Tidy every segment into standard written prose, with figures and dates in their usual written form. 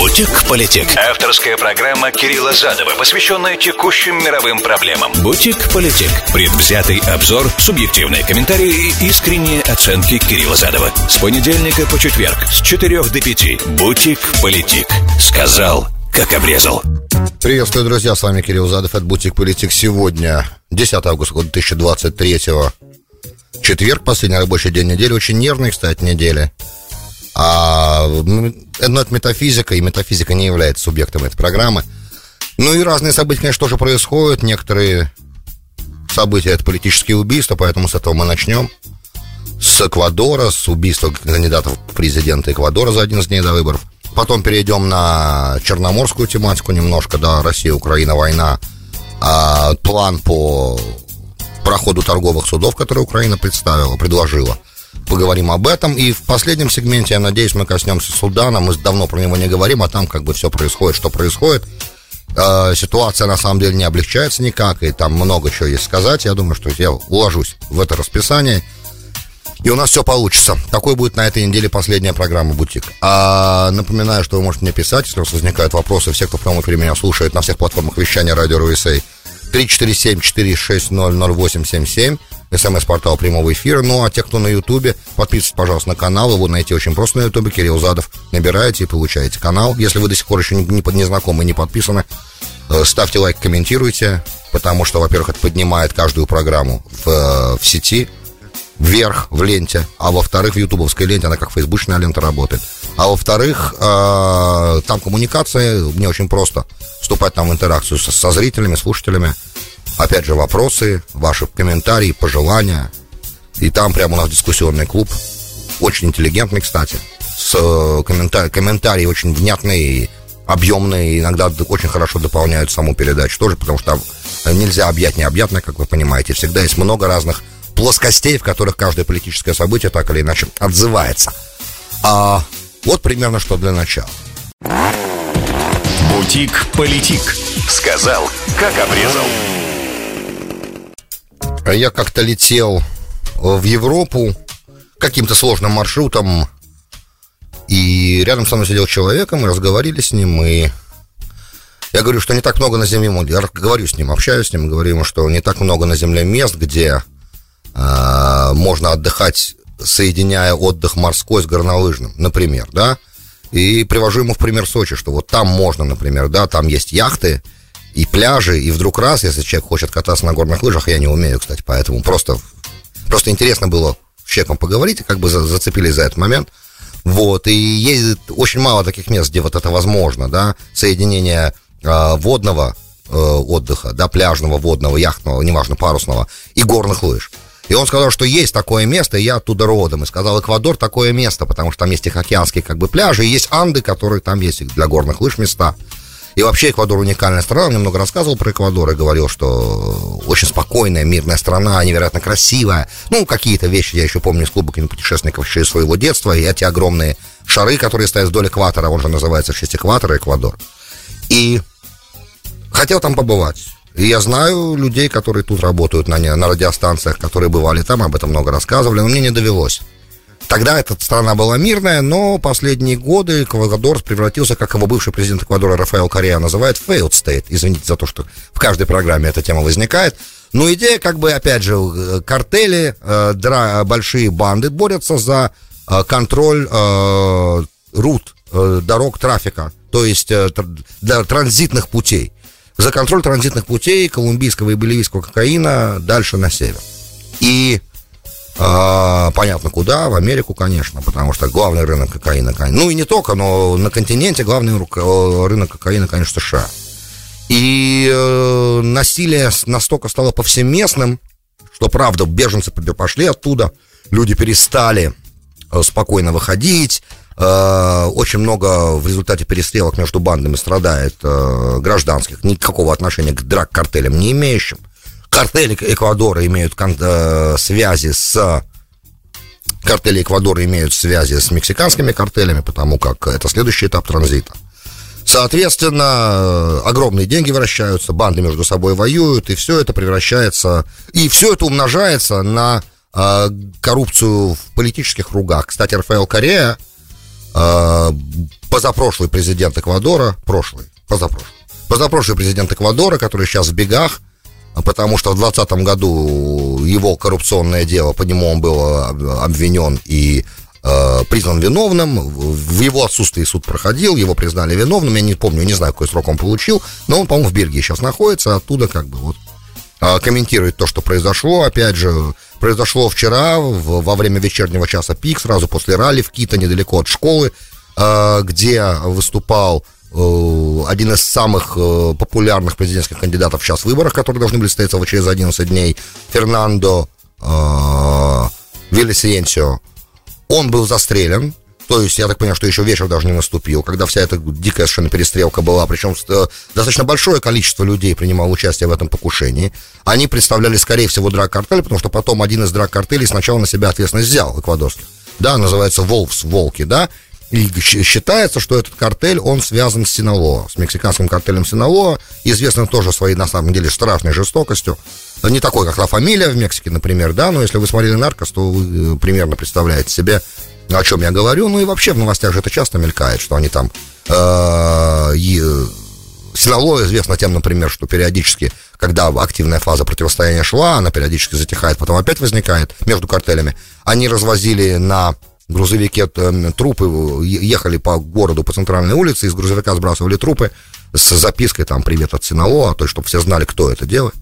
Бутик-политик. Авторская программа Кирилла Задова, посвященная текущим мировым проблемам. Бутик-политик. Предвзятый обзор, субъективные комментарии и искренние оценки Кирилла Задова. С понедельника по четверг с 4 до 5. Бутик-политик. Сказал, как обрезал. Приветствую, друзья, с вами Кирилл Задов, это Бутик-политик. Сегодня 10 августа года 2023. Четверг, последний рабочий день недели. Очень нервный, кстати, неделя. Но это метафизика, и метафизика не является субъектом этой программы. Ну и разные события, конечно, тоже происходят. Некоторые события — это политические убийства, поэтому с этого мы начнем. С Эквадора, с убийства кандидатов в президенты Эквадора за 11 дней до выборов. Потом перейдем на черноморскую тематику немножко, да, Россия, Украина, война. План по проходу торговых судов, который Украина предложила. Поговорим об этом. И в последнем сегменте, я надеюсь, мы коснемся Судана. Мы давно про него не говорим, а там как бы все происходит, что происходит. Ситуация на самом деле не облегчается никак, и там много чего есть сказать. Я думаю, что я уложусь в это расписание, и у нас все получится. Такой будет на этой неделе последняя программа «Бутик». Напоминаю, что вы можете мне писать, если у вас возникают вопросы. Все, кто в прямом эфире меня слушает на всех платформах вещания «Радио РУСА», 347-460-0877, СМС-портал прямого эфира. Ну, а те, кто на Ютубе, подписывайтесь, пожалуйста, на канал. Его найти очень просто на Ютубе. Кирилл Задов. Набираете и получаете канал. Если вы до сих пор еще не знакомы, не подписаны, ставьте лайк, комментируйте, потому что, во-первых, это поднимает каждую программу в сети, вверх, в ленте. А во-вторых, в ютубовской ленте, она как фейсбучная лента работает. А во-вторых, там коммуникация, мне очень просто вступать там в интеракцию со зрителями, слушателями. Опять же, вопросы, ваши комментарии, пожелания. И там прямо у нас дискуссионный клуб. Очень интеллигентный, кстати. С комментарии очень внятные, объемные. Иногда очень хорошо дополняют саму передачу тоже, потому что там нельзя объять необъятное, как вы понимаете. Всегда есть много разных плоскостей, в которых каждое политическое событие так или иначе отзывается. Вот примерно что для начала. Бутик-политик. Сказал, как обрезал. Я как-то летел в Европу каким-то сложным маршрутом, и рядом со мной сидел человек, мы разговаривали с ним, и я говорю, что не так много на земле... Я говорю с ним, общаюсь с ним, говорю ему, что не так много на земле мест, где можно отдыхать, соединяя отдых морской с горнолыжным, например, да? И привожу ему в пример Сочи, что вот там можно, например, да, там есть яхты и пляжи, и вдруг раз, если человек хочет кататься на горных лыжах, я не умею, кстати, поэтому просто интересно было с человеком поговорить, и как бы зацепились за этот момент, вот, и есть очень мало таких мест, где вот это возможно, да, соединение водного отдыха, да, пляжного, водного, яхтного, неважно, парусного, и горных лыж. И он сказал, что есть такое место, и я оттуда родом. И сказал, Эквадор такое место, потому что там есть тихоокеанские как бы пляжи, и есть Анды, которые там есть для горных лыж места. И вообще Эквадор уникальная страна. Он немного рассказывал про Эквадор и говорил, что очень спокойная, мирная страна, невероятно красивая. Ну, какие-то вещи я еще помню из клуба кинопутешественников еще из своего детства. И эти огромные шары, которые стоят вдоль экватора, он же называется в честь экватора Эквадор. И хотел там побывать. И я знаю людей, которые тут работают на радиостанциях, которые бывали там, об этом много рассказывали, но мне не довелось. Тогда эта страна была мирная, но последние годы Эквадор превратился, как его бывший президент Эквадора Рафаэль Корреа называет, в failed state. Извините за то, что в каждой программе эта тема возникает. Но идея, как бы, опять же, картели, большие банды борются за контроль рут, дорог трафика, то есть транзитных путей. За контроль транзитных путей колумбийского и боливийского кокаина дальше на север. И понятно куда, в Америку, конечно, потому что главный рынок кокаина, ну и не только, но на континенте главный рынок кокаина, конечно, США. И насилие настолько стало повсеместным, что, правда, беженцы пошли оттуда, люди перестали спокойно выходить. Очень много в результате перестрелок между бандами страдает гражданских, никакого отношения к драг-картелям не имеющим. Картели Эквадора имеют связи с... Картели Эквадора имеют связи с мексиканскими картелями, потому как это следующий этап транзита. Соответственно, огромные деньги вращаются, банды между собой воюют, и все это превращается... И все это умножается на коррупцию в политических кругах. Кстати, Рафаэль Корреа позапрошлый президент Эквадора, позапрошлый президент Эквадора, который сейчас в бегах, потому что в 2020 году его коррупционное дело, по нему он был обвинен и признан виновным, в его отсутствии суд проходил, его признали виновным, я не помню, не знаю, какой срок он получил, но он, по-моему, в Бельгии сейчас находится, оттуда как бы вот комментирует то, что произошло, опять же, произошло вчера во время вечернего часа пик, сразу после ралли в Кито, недалеко от школы, где выступал один из самых популярных президентских кандидатов сейчас в выборах, которые должны были состояться через 11 дней, Фернандо Вильявисенсио. Он был застрелен, то есть, я так понимаю, что еще вечер даже не наступил, когда вся эта дикая совершенно перестрелка была, причем достаточно большое количество людей принимало участие в этом покушении. Они представляли, скорее всего, драг-картель, потому что потом один из драг-картелей сначала на себя ответственность взял, эквадорский, да, называется Wolves, волки, да, и считается, что этот картель, он связан с Синалоа, с мексиканским картелем Синалоа, известным тоже своей, на самом деле, страшной жестокостью. Не такой, как «Ла Фамилия» в Мексике, например, да, но если вы смотрели «Наркос», то вы примерно представляете себе, о чем я говорю. Ну и вообще в новостях же это часто мелькает, что они там... Синалоа известно тем, например, что периодически, когда активная фаза противостояния шла, она периодически затихает, потом опять возникает между картелями. Они развозили на грузовике трупы, ехали по городу, по центральной улице, из грузовика сбрасывали трупы с запиской там «Привет от Синалоа», то есть, чтобы все знали, кто это делает.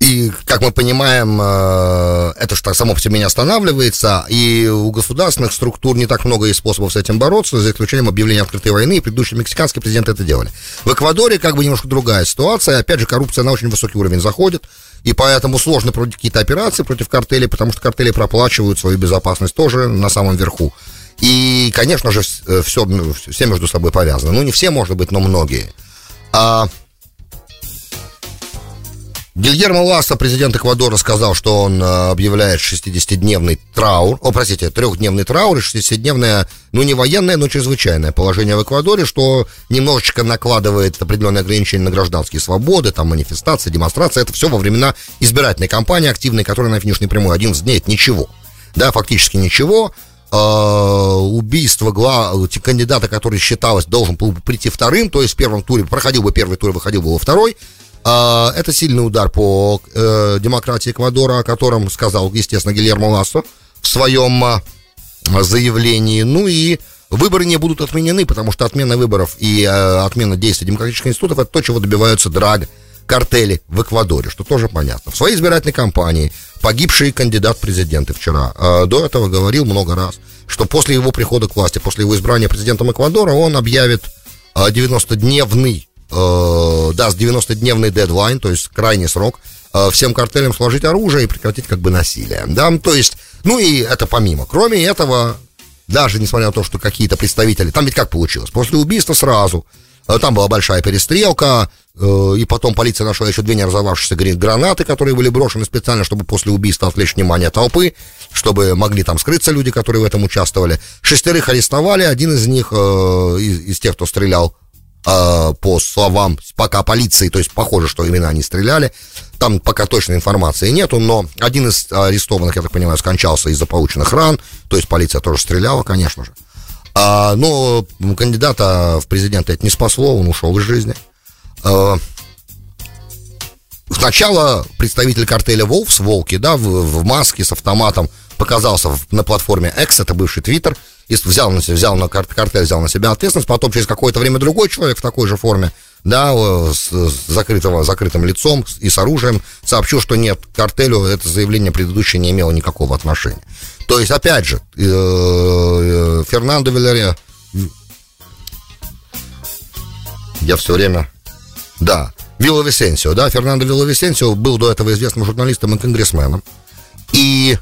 И, как мы понимаем, это же само по себе не останавливается, и у государственных структур не так много есть способов с этим бороться, за исключением объявления открытой войны, и предыдущие мексиканские президенты это делали. В Эквадоре как бы немножко другая ситуация, опять же, коррупция на очень высокий уровень заходит, и поэтому сложно проводить какие-то операции против картелей, потому что картели проплачивают свою безопасность тоже на самом верху. И, конечно же, все между собой повязаны. Ну, не все, может быть, но многие. Гильермо Лассо, президент Эквадора, сказал, что он объявляет 3-дневный траур и 60-дневное, ну не военное, но чрезвычайное положение в Эквадоре, что немножечко накладывает определенные ограничения на гражданские свободы, там манифестации, демонстрации, это все во времена избирательной кампании активной, которая на финишной прямой 11 дней, это ничего, да, фактически ничего. Убийство кандидата, который считалось должен был прийти вторым, то есть в первом туре, проходил бы первый тур, выходил бы во второй. Это сильный удар по демократии Эквадора, о котором сказал, естественно, Гильермо Лассо в своем заявлении. Ну и выборы не будут отменены, потому что отмена выборов и отмена действий демократических институтов — это то, чего добиваются драг-картели в Эквадоре, что тоже понятно. В своей избирательной кампании погибший кандидат в президенты вчера до этого говорил много раз, что после его прихода к власти, после его избрания президентом Эквадора, он объявит 90-дневный дедлайн, то есть крайний срок, всем картелям сложить оружие и прекратить как бы насилие, да, то есть, ну и это помимо, кроме этого, даже несмотря на то, что какие-то представители, там ведь как получилось, после убийства сразу, там была большая перестрелка, и потом полиция нашла еще 2 не разорвавшиеся гранаты, которые были брошены специально, чтобы после убийства отвлечь внимание толпы, чтобы могли там скрыться люди, которые в этом участвовали, 6 арестовали, один из них, из тех, кто стрелял, по словам пока полиции, то есть похоже, что именно они стреляли, там пока точной информации нету, но один из арестованных, я так понимаю, скончался из-за полученных ран, то есть полиция тоже стреляла, конечно же, но кандидата в президенты это не спасло, он ушел из жизни. Сначала представитель картеля Wolves, волки, да, в маске с автоматом показался на платформе X, это бывший Twitter, и взял на себя ответственность, потом через какое-то время другой человек в такой же форме, да, с закрытым лицом и с оружием сообщил, что нет, к картелю это заявление предыдущее не имело никакого отношения. То есть, опять же, Фернандо Вильярия... Вильявисенсио, да, Фернандо Вильявисенсио был до этого известным журналистом и конгрессменом, и...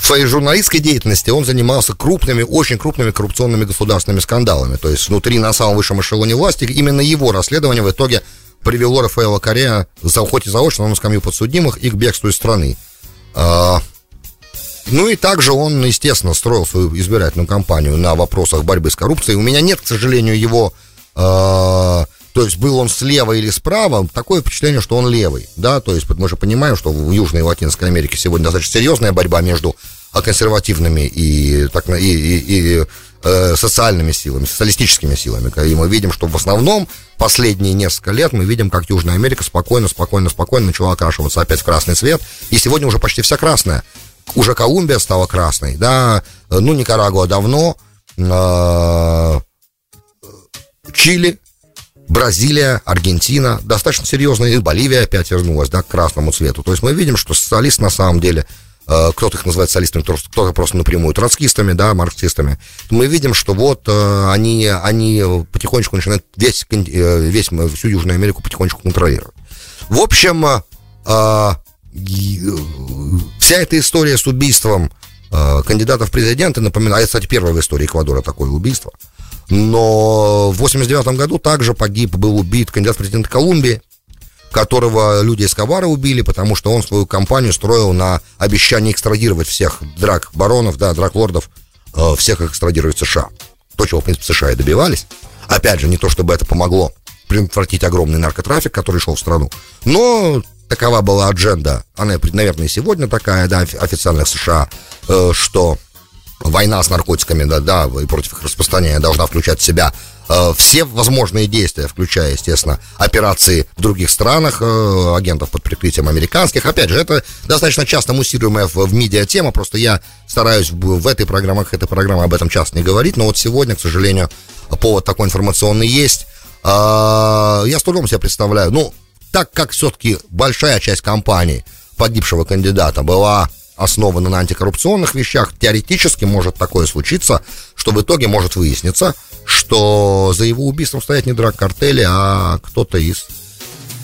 В своей журналистской деятельности он занимался очень крупными коррупционными государственными скандалами. То есть внутри, на самом высшем эшелоне власти, именно его расследование в итоге привело Рафаэля Корреа, хоть и заочно, но на скамью подсудимых, и к бегству из страны. Ну и также он, естественно, строил свою избирательную кампанию на вопросах борьбы с коррупцией. У меня нет, к сожалению, его... то есть был он слева или справа, такое впечатление, что он левый, да, то есть мы же понимаем, что в Южной и Латинской Америке сегодня достаточно серьезная борьба между консервативными и социальными силами, социалистическими силами, и мы видим, что в основном последние несколько лет мы видим, как Южная Америка спокойно начала окрашиваться опять в красный цвет, и сегодня уже почти вся красная, уже Колумбия стала красной, да, ну, Никарагуа давно, Чили, Бразилия, Аргентина, достаточно серьезно, и Боливия опять вернулась, да, к красному цвету. То есть мы видим, что социалисты на самом деле, кто-то их называет социалистами, кто-то просто напрямую троцкистами, да, марксистами. Мы видим, что вот они потихонечку начинают всю Южную Америку потихонечку контролировать. В общем, вся эта история с убийством кандидатов в президенты напоминает, кстати, первое в истории Эквадора такое убийство. Но в 89 году также был убит кандидат в президенты Колумбии, которого люди из Эскобара убили, потому что он свою кампанию строил на обещании экстрадировать всех драг-баронов, да, драг-лордов, всех экстрадировать в США. То, чего, в принципе, США и добивались. Опять же, не то, чтобы это помогло предотвратить огромный наркотрафик, который шел в страну, но такова была адженда, она, наверное, и сегодня такая, да, официальная в США, что война с наркотиками, да, и против их распространения должна включать в себя все возможные действия, включая, естественно, операции в других странах, агентов под прикрытием американских. Опять же, это достаточно часто муссируемая в медиа тема, просто я стараюсь в этой программе, об этом часто не говорить, но вот сегодня, к сожалению, повод такой информационный есть. Я с трудом себе представляю, ну, так как все-таки большая часть компаний погибшего кандидата была основана на антикоррупционных вещах, теоретически может такое случиться, что в итоге может выясниться, что за его убийством стоят не драг-картели, а кто-то из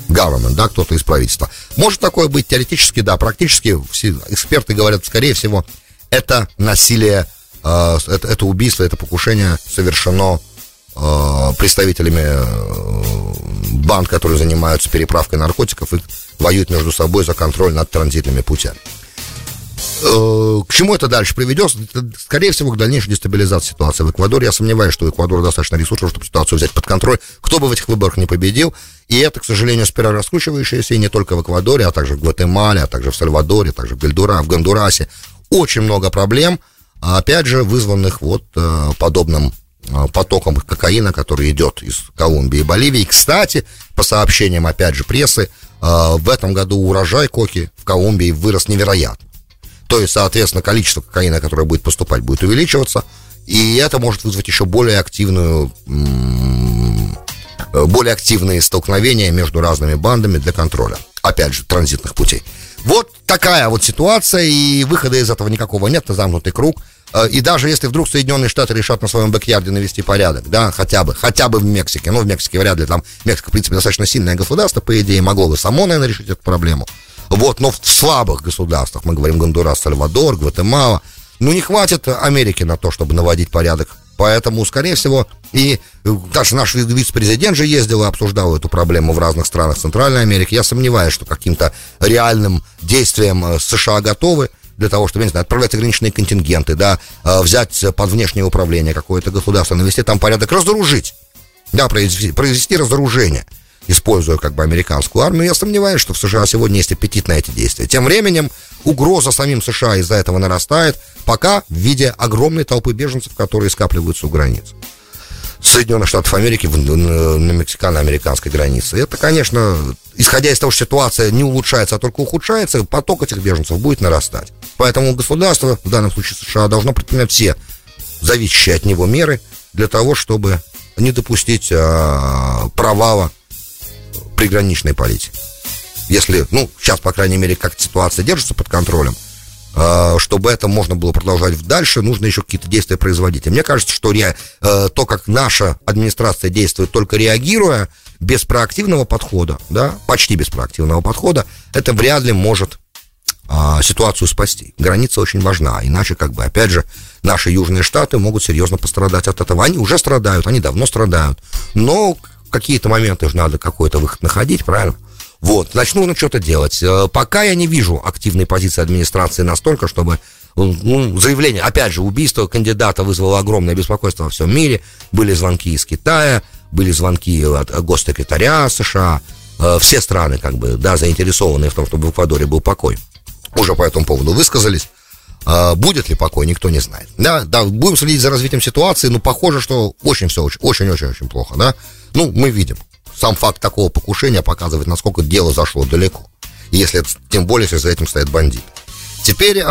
government, да, кто-то из правительства. Может такое быть теоретически, да, практически все эксперты говорят, скорее всего, это насилие, это убийство, это покушение совершено представителями банд, которые занимаются переправкой наркотиков и воюют между собой за контроль над транзитными путями. К чему это дальше приведет? Скорее всего, к дальнейшей дестабилизации ситуации в Эквадоре. Я сомневаюсь, что у Эквадора достаточно ресурсов, чтобы ситуацию взять под контроль, кто бы в этих выборах не победил. И это, к сожалению, спираль раскручивающаяся, и не только в Эквадоре, а также в Гватемале, а также в Сальвадоре, а также в Гондурасе. Очень много проблем, опять же, вызванных вот подобным потоком кокаина, который идет из Колумбии и Боливии. И, кстати, по сообщениям, опять же, прессы, в этом году урожай коки в Колумбии вырос невероятно. То есть, соответственно, количество кокаина, которое будет поступать, будет увеличиваться, и это может вызвать еще более активные столкновения между разными бандами для контроля, опять же, транзитных путей. Вот такая вот ситуация, и выхода из этого никакого нет, это замкнутый круг. И даже если вдруг Соединенные Штаты решат на своем бэк-ярде навести порядок, да, хотя бы в Мексике, ну, в Мексике вряд ли, там, Мексика, в принципе, достаточно сильное государство, по идее, могло бы само, наверное, решить эту проблему. Вот, но в слабых государствах, мы говорим Гондурас, Сальвадор, Гватемала, ну, не хватит Америки на то, чтобы наводить порядок. Поэтому, скорее всего, и даже наш вице-президент же ездил и обсуждал эту проблему в разных странах Центральной Америки. Я сомневаюсь, что каким-то реальным действиям США готовы для того, чтобы, я не знаю, отправлять ограниченные контингенты, да, взять под внешнее управление какое-то государство, навести там порядок, разоружить, да, произвести разоружение, используя как бы американскую армию. Я сомневаюсь, что в США сегодня есть аппетит на эти действия. Тем временем угроза самим США из-за этого нарастает, пока в виде огромной толпы беженцев, которые скапливаются у границ Соединенных Штатов Америки на мексикано-американской границе. Это, конечно, исходя из того, что ситуация не улучшается, а только ухудшается, поток этих беженцев будет нарастать. Поэтому государство, в данном случае США, должно предпринять все зависящие от него меры для того, чтобы не допустить провала приграничной политики. Если, ну, сейчас, по крайней мере, как ситуация держится под контролем, чтобы это можно было продолжать дальше, нужно еще какие-то действия производить. И мне кажется, что то, как наша администрация действует, только реагируя, без проактивного подхода, да, почти без проактивного подхода, это вряд ли может ситуацию спасти. Граница очень важна, иначе, как бы, опять же, наши южные штаты могут серьезно пострадать от этого. Они уже страдают, они давно страдают, но какие-то моменты же надо какой-то выход находить, правильно? Вот, значит, нужно что-то делать. Пока я не вижу активной позиции администрации настолько, чтобы, ну, заявление, опять же, убийство кандидата вызвало огромное беспокойство во всем мире, были звонки из Китая, были звонки от госсекретаря США, все страны, как бы, да, заинтересованные в том, чтобы в Эквадоре был покой, уже по этому поводу высказались. Будет ли покой, никто не знает. Да, будем следить за развитием ситуации, но похоже, что очень все очень-очень-очень плохо, да. Ну, мы видим, сам факт такого покушения показывает, насколько дело зашло далеко. Если это, тем более, если за этим стоят бандиты. Теперь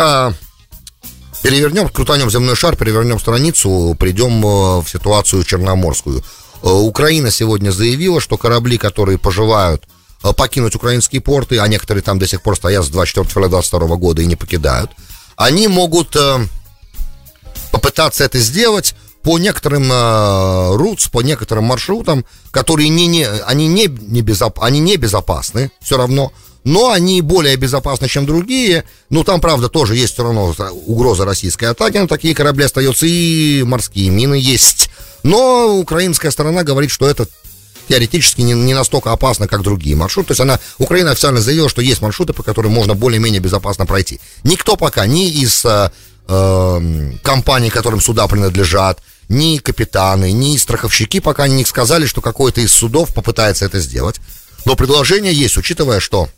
перевернем, крутанем земной шар, перевернем страницу, придем в ситуацию черноморскую. Украина сегодня заявила, что корабли, которые пожелают покинуть украинские порты, а некоторые там до сих пор стоят с 24 февраля 2022 года и не покидают, они могут попытаться это сделать по некоторым рутс, по некоторым маршрутам, которые не безопасны все равно, но они более безопасны, чем другие. Ну, там, правда, тоже есть все равно угроза российской атаки, но такие корабли остаются, и морские мины есть. Но украинская сторона говорит, что это теоретически не настолько опасно, как другие маршруты. То есть Украина официально заявила, что есть маршруты, по которым можно более-менее безопасно пройти. Никто пока, ни из компаний, которым суда принадлежат, ни капитаны, ни страховщики пока не сказали, что какой-то из судов попытается это сделать. Но предложение есть, учитывая, что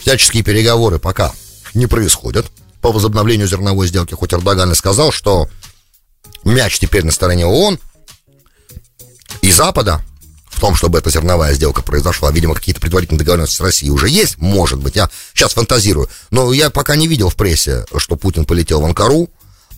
всяческие переговоры пока не происходят по возобновлению зерновой сделки. Хоть Эрдоган и сказал, что мяч теперь на стороне ООН и Запада в том, чтобы эта зерновая сделка произошла. Видимо, какие-то предварительные договоренности с Россией уже есть, может быть, я сейчас фантазирую. Но я пока не видел в прессе, что Путин полетел в Анкару,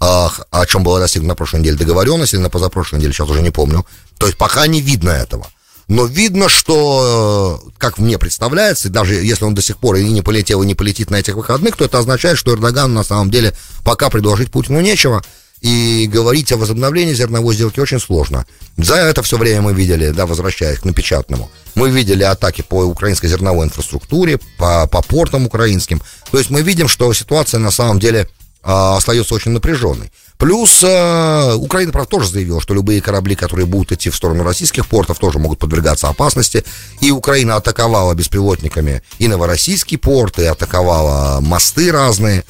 о чем была достигнута на прошлой неделе договоренность, или на позапрошлой неделе, сейчас уже не помню. То есть пока не видно этого. Но видно, что, как мне представляется, даже если он до сих пор и не полетел, и не полетит на этих выходных, то это означает, что Эрдогану на самом деле пока предложить Путину нечего. И говорить о возобновлении зерновой сделки очень сложно. За это все время мы видели, да, возвращаясь к напечатанному, мы видели атаки по украинской зерновой инфраструктуре, по портам украинским. То есть мы видим, что ситуация на самом деле остается очень напряженной. Плюс Украина, правда, тоже заявила, что любые корабли, которые будут идти в сторону российских портов, тоже могут подвергаться опасности. И Украина атаковала беспилотниками и новороссийские порты, атаковала мосты разные,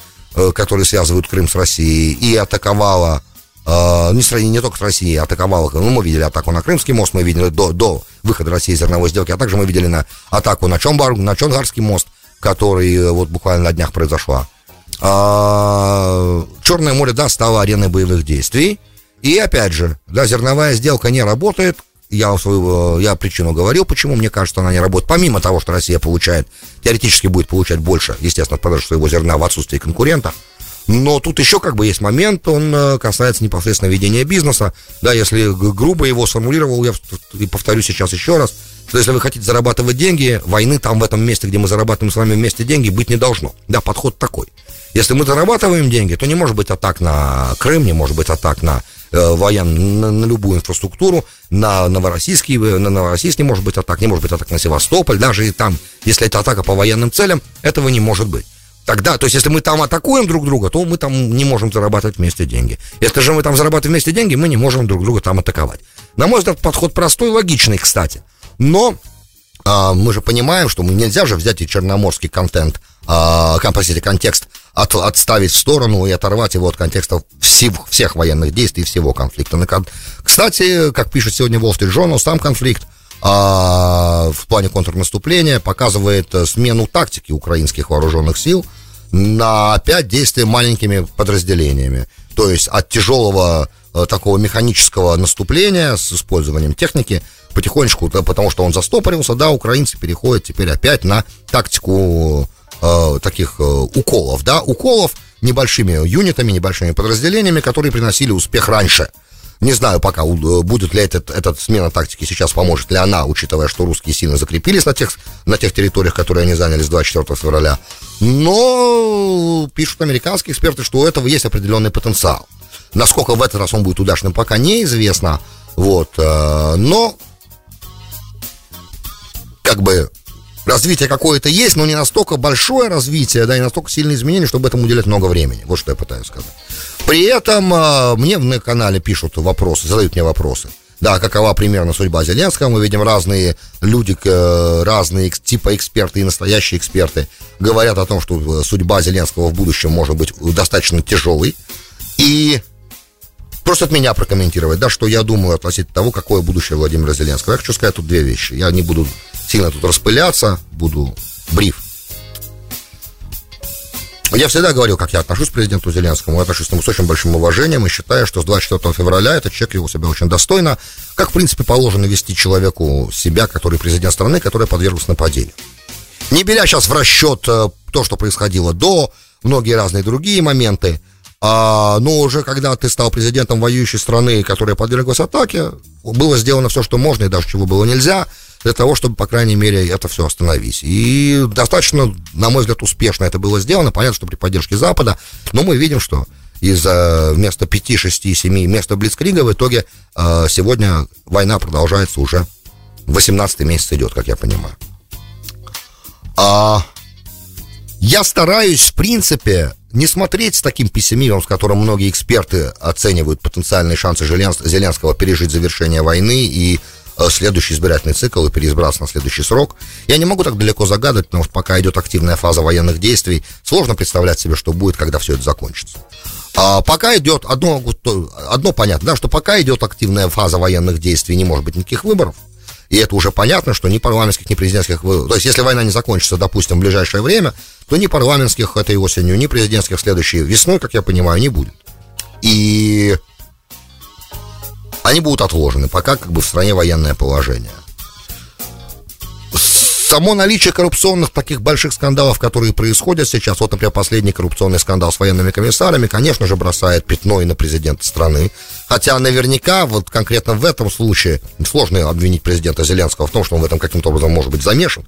которые связывают Крым с Россией, и атаковала, не только с Россией, атаковала, ну, мы видели атаку на Крымский мост, мы видели до выхода России из зерновой сделки, а также мы видели атаку на Чонгарский мост, который вот буквально на днях произошла. Черное море, да, стало ареной боевых действий, и опять же, да, зерновая сделка не работает. Я причину говорил, почему, мне кажется, она не работает. Помимо того, что Россия получает, теоретически будет получать больше, естественно, от продажи своего зерна в отсутствии конкурента. Но тут еще как бы есть момент, он касается непосредственно ведения бизнеса. Да, если грубо его сформулировал, я повторю сейчас еще раз, что если вы хотите зарабатывать деньги, войны там, в этом месте, где мы зарабатываем с вами вместе деньги, быть не должно. Да, подход такой. Если мы зарабатываем деньги, то не может быть атак на Крым, не может быть атак на на любую инфраструктуру, на Новороссийск не может быть атак, не может быть атак на Севастополь, даже и там, если это атака по военным целям, этого не может быть. Тогда, то есть, если мы там атакуем друг друга, то мы там не можем зарабатывать вместе деньги. Если же мы там зарабатываем вместе деньги, мы не можем друг друга там атаковать. На мой взгляд, подход простой, логичный, кстати. Но мы же понимаем, что нельзя же взять и черноморский контент, контекст отставить в сторону и оторвать его от контекста всех военных действий, всего конфликта. Кстати, как пишет сегодня Wall Street Journal, сам конфликт в плане контрнаступления показывает смену тактики украинских вооруженных сил на опять действия маленькими подразделениями. То есть от тяжелого такого механического наступления с использованием техники потихонечку, да, потому что он застопорился, да, украинцы переходят теперь опять на тактику таких уколов, да, уколов небольшими юнитами, небольшими подразделениями, которые приносили успех раньше. Не знаю пока, будет ли эта смена тактики сейчас, поможет ли она, учитывая, что русские сильно закрепились на тех территориях, которые они заняли с 24 февраля. Но пишут американские эксперты, что у этого есть определенный потенциал. Насколько в этот раз он будет удачным, пока неизвестно. Вот, но как бы развитие какое-то есть, но не настолько большое развитие, да, и настолько сильные изменения, чтобы этому уделять много времени. Вот что я пытаюсь сказать. При этом мне на канале пишут вопросы, задают мне вопросы. Да, какова примерно судьба Зеленского? Мы видим разные люди, разные типа эксперты и настоящие эксперты говорят о том, что судьба Зеленского в будущем может быть достаточно тяжелой. И просто от меня прокомментировать, да, что я думаю относительно того, какое будущее Владимира Зеленского. Я хочу сказать тут две вещи. Я не буду сильно тут распыляться, буду бриф. Я всегда говорил, как я отношусь к президенту Зеленскому. Я отношусь к нему с очень большим уважением и считаю, что с 24 февраля этот человек вел себя очень достойно, как, в принципе, положено вести человеку себя, который президент страны, который подверглся нападению. Не беря сейчас в расчет то, что происходило до, многие разные другие моменты, но уже когда ты стал президентом воюющей страны, которая подверглась атаке, было сделано все, что можно и даже чего было нельзя, для того, чтобы, по крайней мере, это все остановить. И достаточно, на мой взгляд, успешно это было сделано. Понятно, что при поддержке Запада, но мы видим, что из вместо 5, 6, 7 места Блицкрига в итоге сегодня война продолжается уже 18-й месяц идет, как я понимаю. Я стараюсь, в принципе, не смотреть с таким пессимизмом, с которым многие эксперты оценивают потенциальные шансы Зеленского пережить завершение войны и следующий избирательный цикл и переизбраться на следующий срок. Я не могу так далеко загадывать, потому что пока идет активная фаза военных действий, сложно представлять себе, что будет, когда все это закончится. А пока идет, одно понятно, да, что пока идет активная фаза военных действий, не может быть никаких выборов. И это уже понятно, что ни парламентских, ни президентских выборов. То есть, если война не закончится, допустим, в ближайшее время, то ни парламентских этой осенью, ни президентских следующей весной, как я понимаю, не будет. И они будут отложены, пока как бы в стране военное положение. Само наличие коррупционных таких больших скандалов, которые происходят сейчас, вот, например, последний коррупционный скандал с военными комиссарами, конечно же, бросает пятно и на президента страны. Хотя наверняка, вот конкретно в этом случае, сложно обвинить президента Зеленского в том, что он в этом каким-то образом может быть замешан.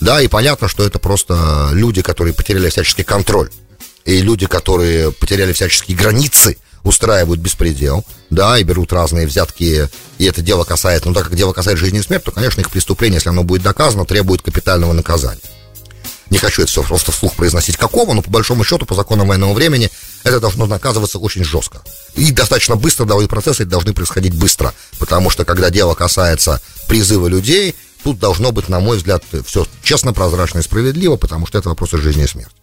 Да, и понятно, что это просто люди, которые потеряли всяческий контроль, и люди, которые потеряли всяческие границы, устраивают беспредел, да, и берут разные взятки, и это дело касается, ну, так как дело касается жизни и смерти, то, конечно, их преступление, если оно будет доказано, требует капитального наказания. Не хочу это все просто вслух произносить какого, но, по большому счету, по законам военного времени, это должно наказываться очень жестко. И достаточно быстро, да, и процессы должны происходить быстро, потому что, когда дело касается призыва людей, тут должно быть, на мой взгляд, все честно, прозрачно и справедливо, потому что это вопросы жизни и смерти.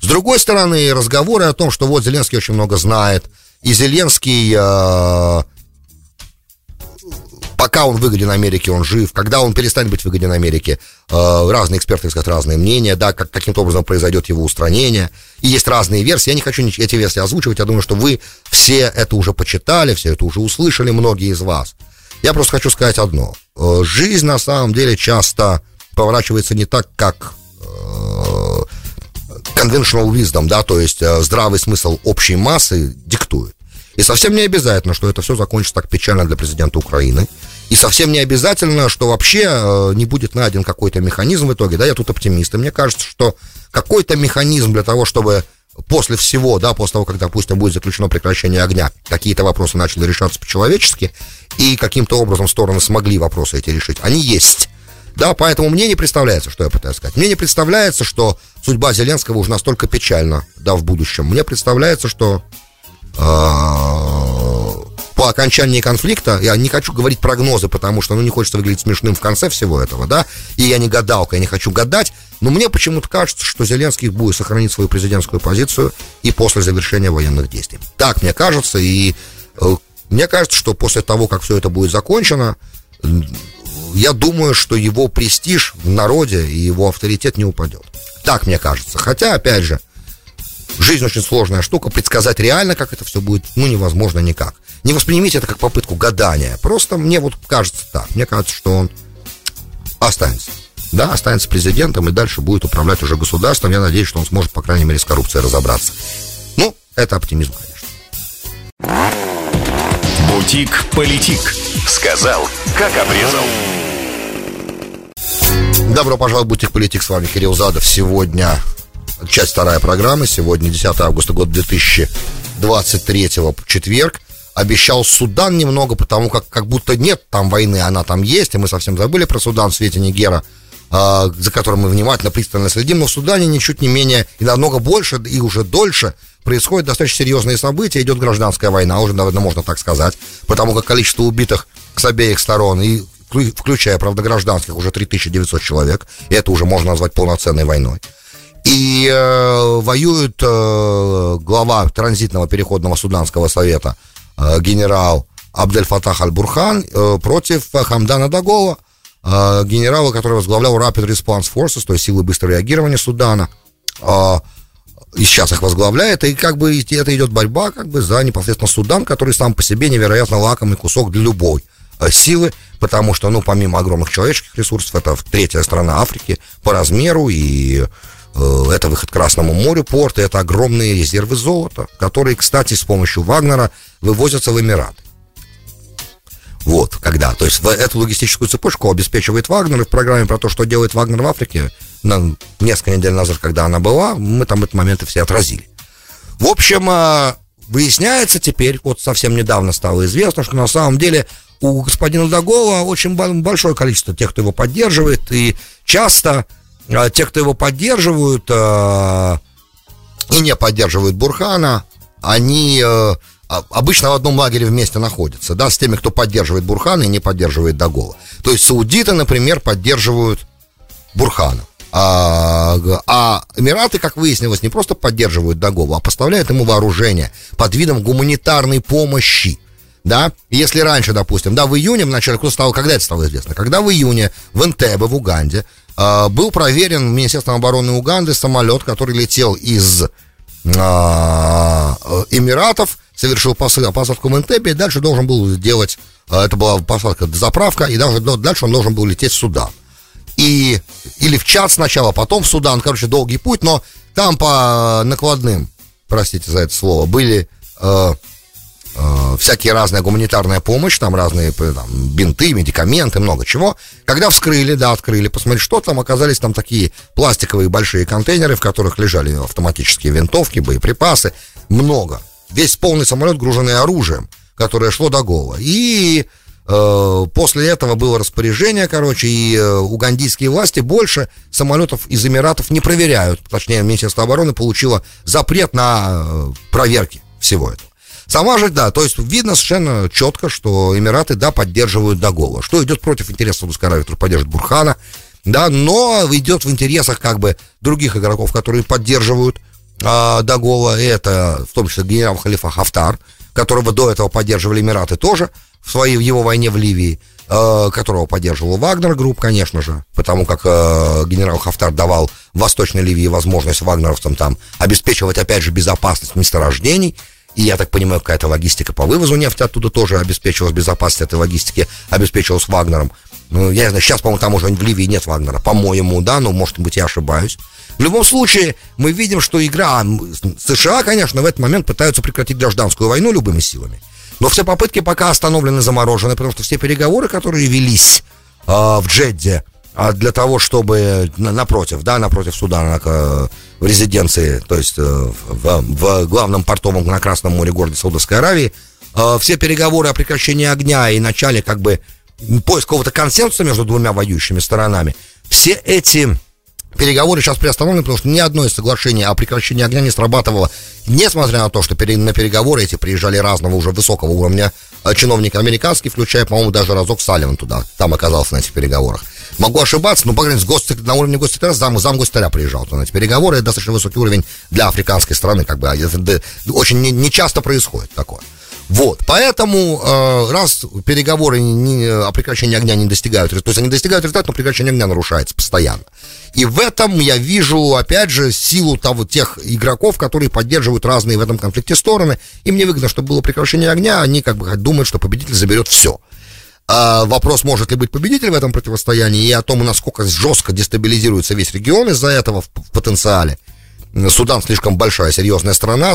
С другой стороны, разговоры о том, что вот Зеленский очень много знает, и Зеленский, пока он выгоден Америке, он жив, когда он перестанет быть выгоден Америке, разные эксперты скажут разные мнения, да, как, каким-то образом произойдет его устранение, и есть разные версии, я не хочу эти версии озвучивать, я думаю, что вы все это уже почитали, все это уже услышали, многие из вас. Я просто хочу сказать одно, жизнь на самом деле часто поворачивается не так, как conventional wisdom, да, то есть здравый смысл общей массы диктует. И совсем не обязательно, что это все закончится так печально для президента Украины. И совсем не обязательно, что вообще не будет найден какой-то механизм в итоге, да, я тут оптимист. И мне кажется, что какой-то механизм для того, чтобы после всего, да, после того, как, допустим, будет заключено прекращение огня, какие-то вопросы начали решаться по-человечески, и каким-то образом стороны смогли вопросы эти решить. Они есть. Да, поэтому мне не представляется, что я пытаюсь сказать. Мне не представляется, что судьба Зеленского уже настолько печальна, да, в будущем. Мне представляется, что по окончании конфликта, я не хочу говорить прогнозы, потому что, ну, не хочется выглядеть смешным в конце всего этого, да, и я не гадалка, я не хочу гадать, но мне почему-то кажется, что Зеленский будет сохранить свою президентскую позицию и после завершения военных действий. Так мне кажется, и мне кажется, что после того, как все это будет закончено, я думаю, что его престиж в народе и его авторитет не упадет. Так мне кажется. Хотя, опять же, жизнь очень сложная штука. Предсказать реально, как это все будет, ну, невозможно никак. Не воспринимите это как попытку гадания. Просто мне вот кажется так. Мне кажется, что он останется. Да, останется президентом и дальше будет управлять уже государством. Я надеюсь, что он сможет, по крайней мере, с коррупцией разобраться. Ну, это оптимизм, конечно. Бутик-политик. Сказал, как обрезал. Добро пожаловать в Бутик-политик, с вами Кирилл Задов. Сегодня часть вторая программы. Сегодня 10 августа, год 2023, четверг. Обещал Судан немного, потому как будто нет там войны, она там есть. И мы совсем забыли про Судан в свете Нигера, за которым мы внимательно, пристально следим. Но в Судане ничуть не менее и намного больше, и уже дольше происходят достаточно серьезные события. Идет гражданская война, уже, наверное, можно так сказать, потому как количество убитых с обеих сторон, и включая, правда, гражданских, уже 3900 человек. И это уже можно назвать полноценной войной. И воюет глава транзитного переходного Суданского совета генерал Абдельфатах Альбурхан против Хамдана Дагола, генерала, который возглавлял Rapid Response Forces, то есть силы быстрого реагирования Судана. И сейчас их возглавляет, и как бы это идет борьба как бы за непосредственно Судан, который сам по себе невероятно лакомый кусок для любой силы, потому что, ну, помимо огромных человеческих ресурсов, это третья страна Африки по размеру, и это выход к Красному морю, порты, это огромные резервы золота, которые, кстати, с помощью Вагнера вывозятся в Эмираты. Вот, когда, то есть эту логистическую цепочку обеспечивает Вагнер, и в программе про то, что делает Вагнер в Африке, несколько недель назад, когда она была, мы там эти моменты все отразили. В общем, выясняется теперь, вот совсем недавно стало известно, что на самом деле у господина Дагола очень большое количество тех, кто его поддерживает, и часто те, кто его поддерживают и не поддерживают Бурхана, они... обычно в одном лагере вместе находятся, да, с теми, кто поддерживает Бурхана и не поддерживает Дагола. То есть саудиты, например, поддерживают Бурхана, а Эмираты, как выяснилось, не просто поддерживают Дагола, а поставляют ему вооружение под видом гуманитарной помощи, да. Если раньше, допустим, да, в июне, в начале, когда это стало известно, когда в июне в Энтебе, в Уганде, был проверен Министерством обороны Уганды самолет, который летел из Эмиратов, совершил посадку в Энтебе, и дальше должен был делать, это была посадка, заправка, и дальше он должен был лететь в Судан. Или в Чад сначала, потом в Судан, короче, долгий путь, но там по накладным, простите за это слово, были всякие разные гуманитарная помощь, там разные там, бинты, медикаменты, много чего. Когда вскрыли, да, открыли, посмотрели, что там, оказались там такие пластиковые большие контейнеры, в которых лежали автоматические винтовки, боеприпасы, много. Весь полный самолет, груженный оружием, которое шло до Гола. И после этого было распоряжение, короче, и угандийские власти больше самолетов из Эмиратов не проверяют. Точнее, Министерство обороны получило запрет на проверки всего этого. Сама же, да, то есть видно совершенно четко, что Эмираты, да, поддерживают Дагола, что идет против интересов русской Аравии, который поддерживает Бурхана, да, но идет в интересах как бы других игроков, которые поддерживают Дагола, и это в том числе генерал Халифа Хафтар, которого до этого поддерживали Эмираты тоже в его войне в Ливии, которого поддерживал Вагнер Групп, конечно же, потому как генерал Хафтар давал в Восточной Ливии возможность вагнеровцам там обеспечивать, опять же, безопасность месторождений. И, я так понимаю, какая-то логистика по вывозу нефти оттуда тоже обеспечивалась, безопасность этой логистики обеспечивалась Вагнером. Ну, я не знаю, сейчас, по-моему, там уже в Ливии нет Вагнера, по-моему, да, но, может быть, я ошибаюсь. В любом случае, мы видим, что игра... США, конечно, в этот момент пытаются прекратить гражданскую войну любыми силами, но все попытки пока остановлены, заморожены, потому что все переговоры, которые велись в Джедде для того, чтобы напротив Судана, в резиденции, то есть в главном портовом на Красном море городе Саудовской Аравии, все переговоры о прекращении огня и начале как бы поиск какого-то консенсуса между двумя воюющими сторонами, все эти переговоры сейчас приостановлены, потому что ни одно из соглашений о прекращении огня не срабатывало, несмотря на то, что на переговоры эти приезжали разного уже высокого уровня чиновники американские, включая, по-моему, даже разок Салливан там оказался на этих переговорах. Могу ошибаться, но, по крайней мере, на уровне госсекретаря, замгоссекретаря приезжал на эти переговоры. Это достаточно высокий уровень для африканской страны, как бы, это очень нечасто происходит такое. Вот, поэтому, раз переговоры о прекращении огня не достигают результата, то есть они достигают результата, но прекращение огня нарушается постоянно. И в этом я вижу, опять же, силу тех игроков, которые поддерживают разные в этом конфликте стороны. Им не выгодно, чтобы было прекращение огня, они как бы думают, что победитель заберет все. Вопрос, может ли быть победитель в этом противостоянии, и о том, насколько жестко дестабилизируется весь регион из-за этого в потенциале. Судан слишком большая, серьезная страна,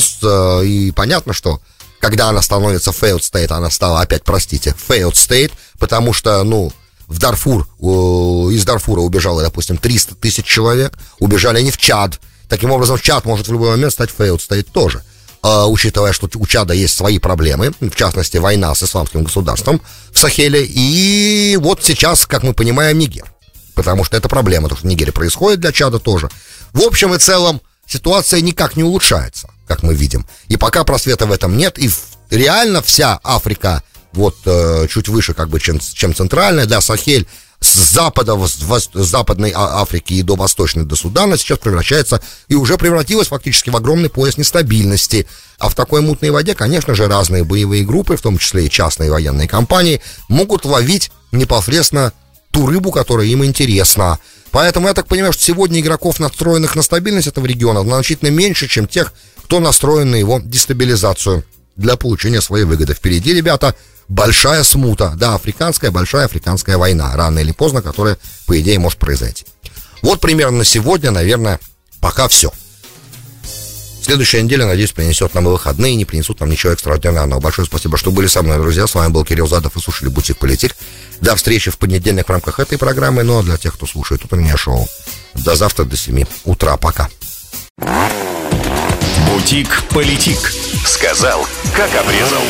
и понятно, что когда она становится failed state, она стала опять, простите, failed state, потому что, ну, из Дарфура убежало, допустим, 300 тысяч человек, убежали они в Чад. Таким образом, Чад может в любой момент стать failed state тоже, учитывая, что у Чада есть свои проблемы, в частности, война с исламским государством в Сахеле, и вот сейчас, как мы понимаем, Нигер, потому что это проблема, потому что в Нигере происходит для Чада тоже. В общем и целом, ситуация никак не улучшается, как мы видим. И пока просвета в этом нет. И реально вся Африка, вот чуть выше, как бы, чем центральная, да, Сахель, с запада, с Западной Африки и до Восточной, до Судана, сейчас превращается и уже превратилась фактически в огромный пояс нестабильности. А в такой мутной воде, конечно же, разные боевые группы, в том числе и частные военные компании, могут ловить непосредственно ту рыбу, которая им интересна. Поэтому я так понимаю, что сегодня игроков, настроенных на стабильность этого региона, значительно меньше, чем тех, кто настроен на его дестабилизацию для получения своей выгоды. Впереди, ребята, большая смута, да, африканская, большая африканская война, рано или поздно, которая, по идее, может произойти. Вот примерно на сегодня, наверное, пока все. Следующая неделя, надеюсь, принесет нам и выходные, не принесут нам ничего экстраординарного. Большое спасибо, что были со мной, друзья. С вами был Кирилл Задов, и слушали «Бутик-политик». До встречи в понедельник в рамках этой программы, ну а для тех, кто слушает утреннее шоу, до завтра, до 7 утра, пока. «Бутик-политик». Сказал, как обрезал.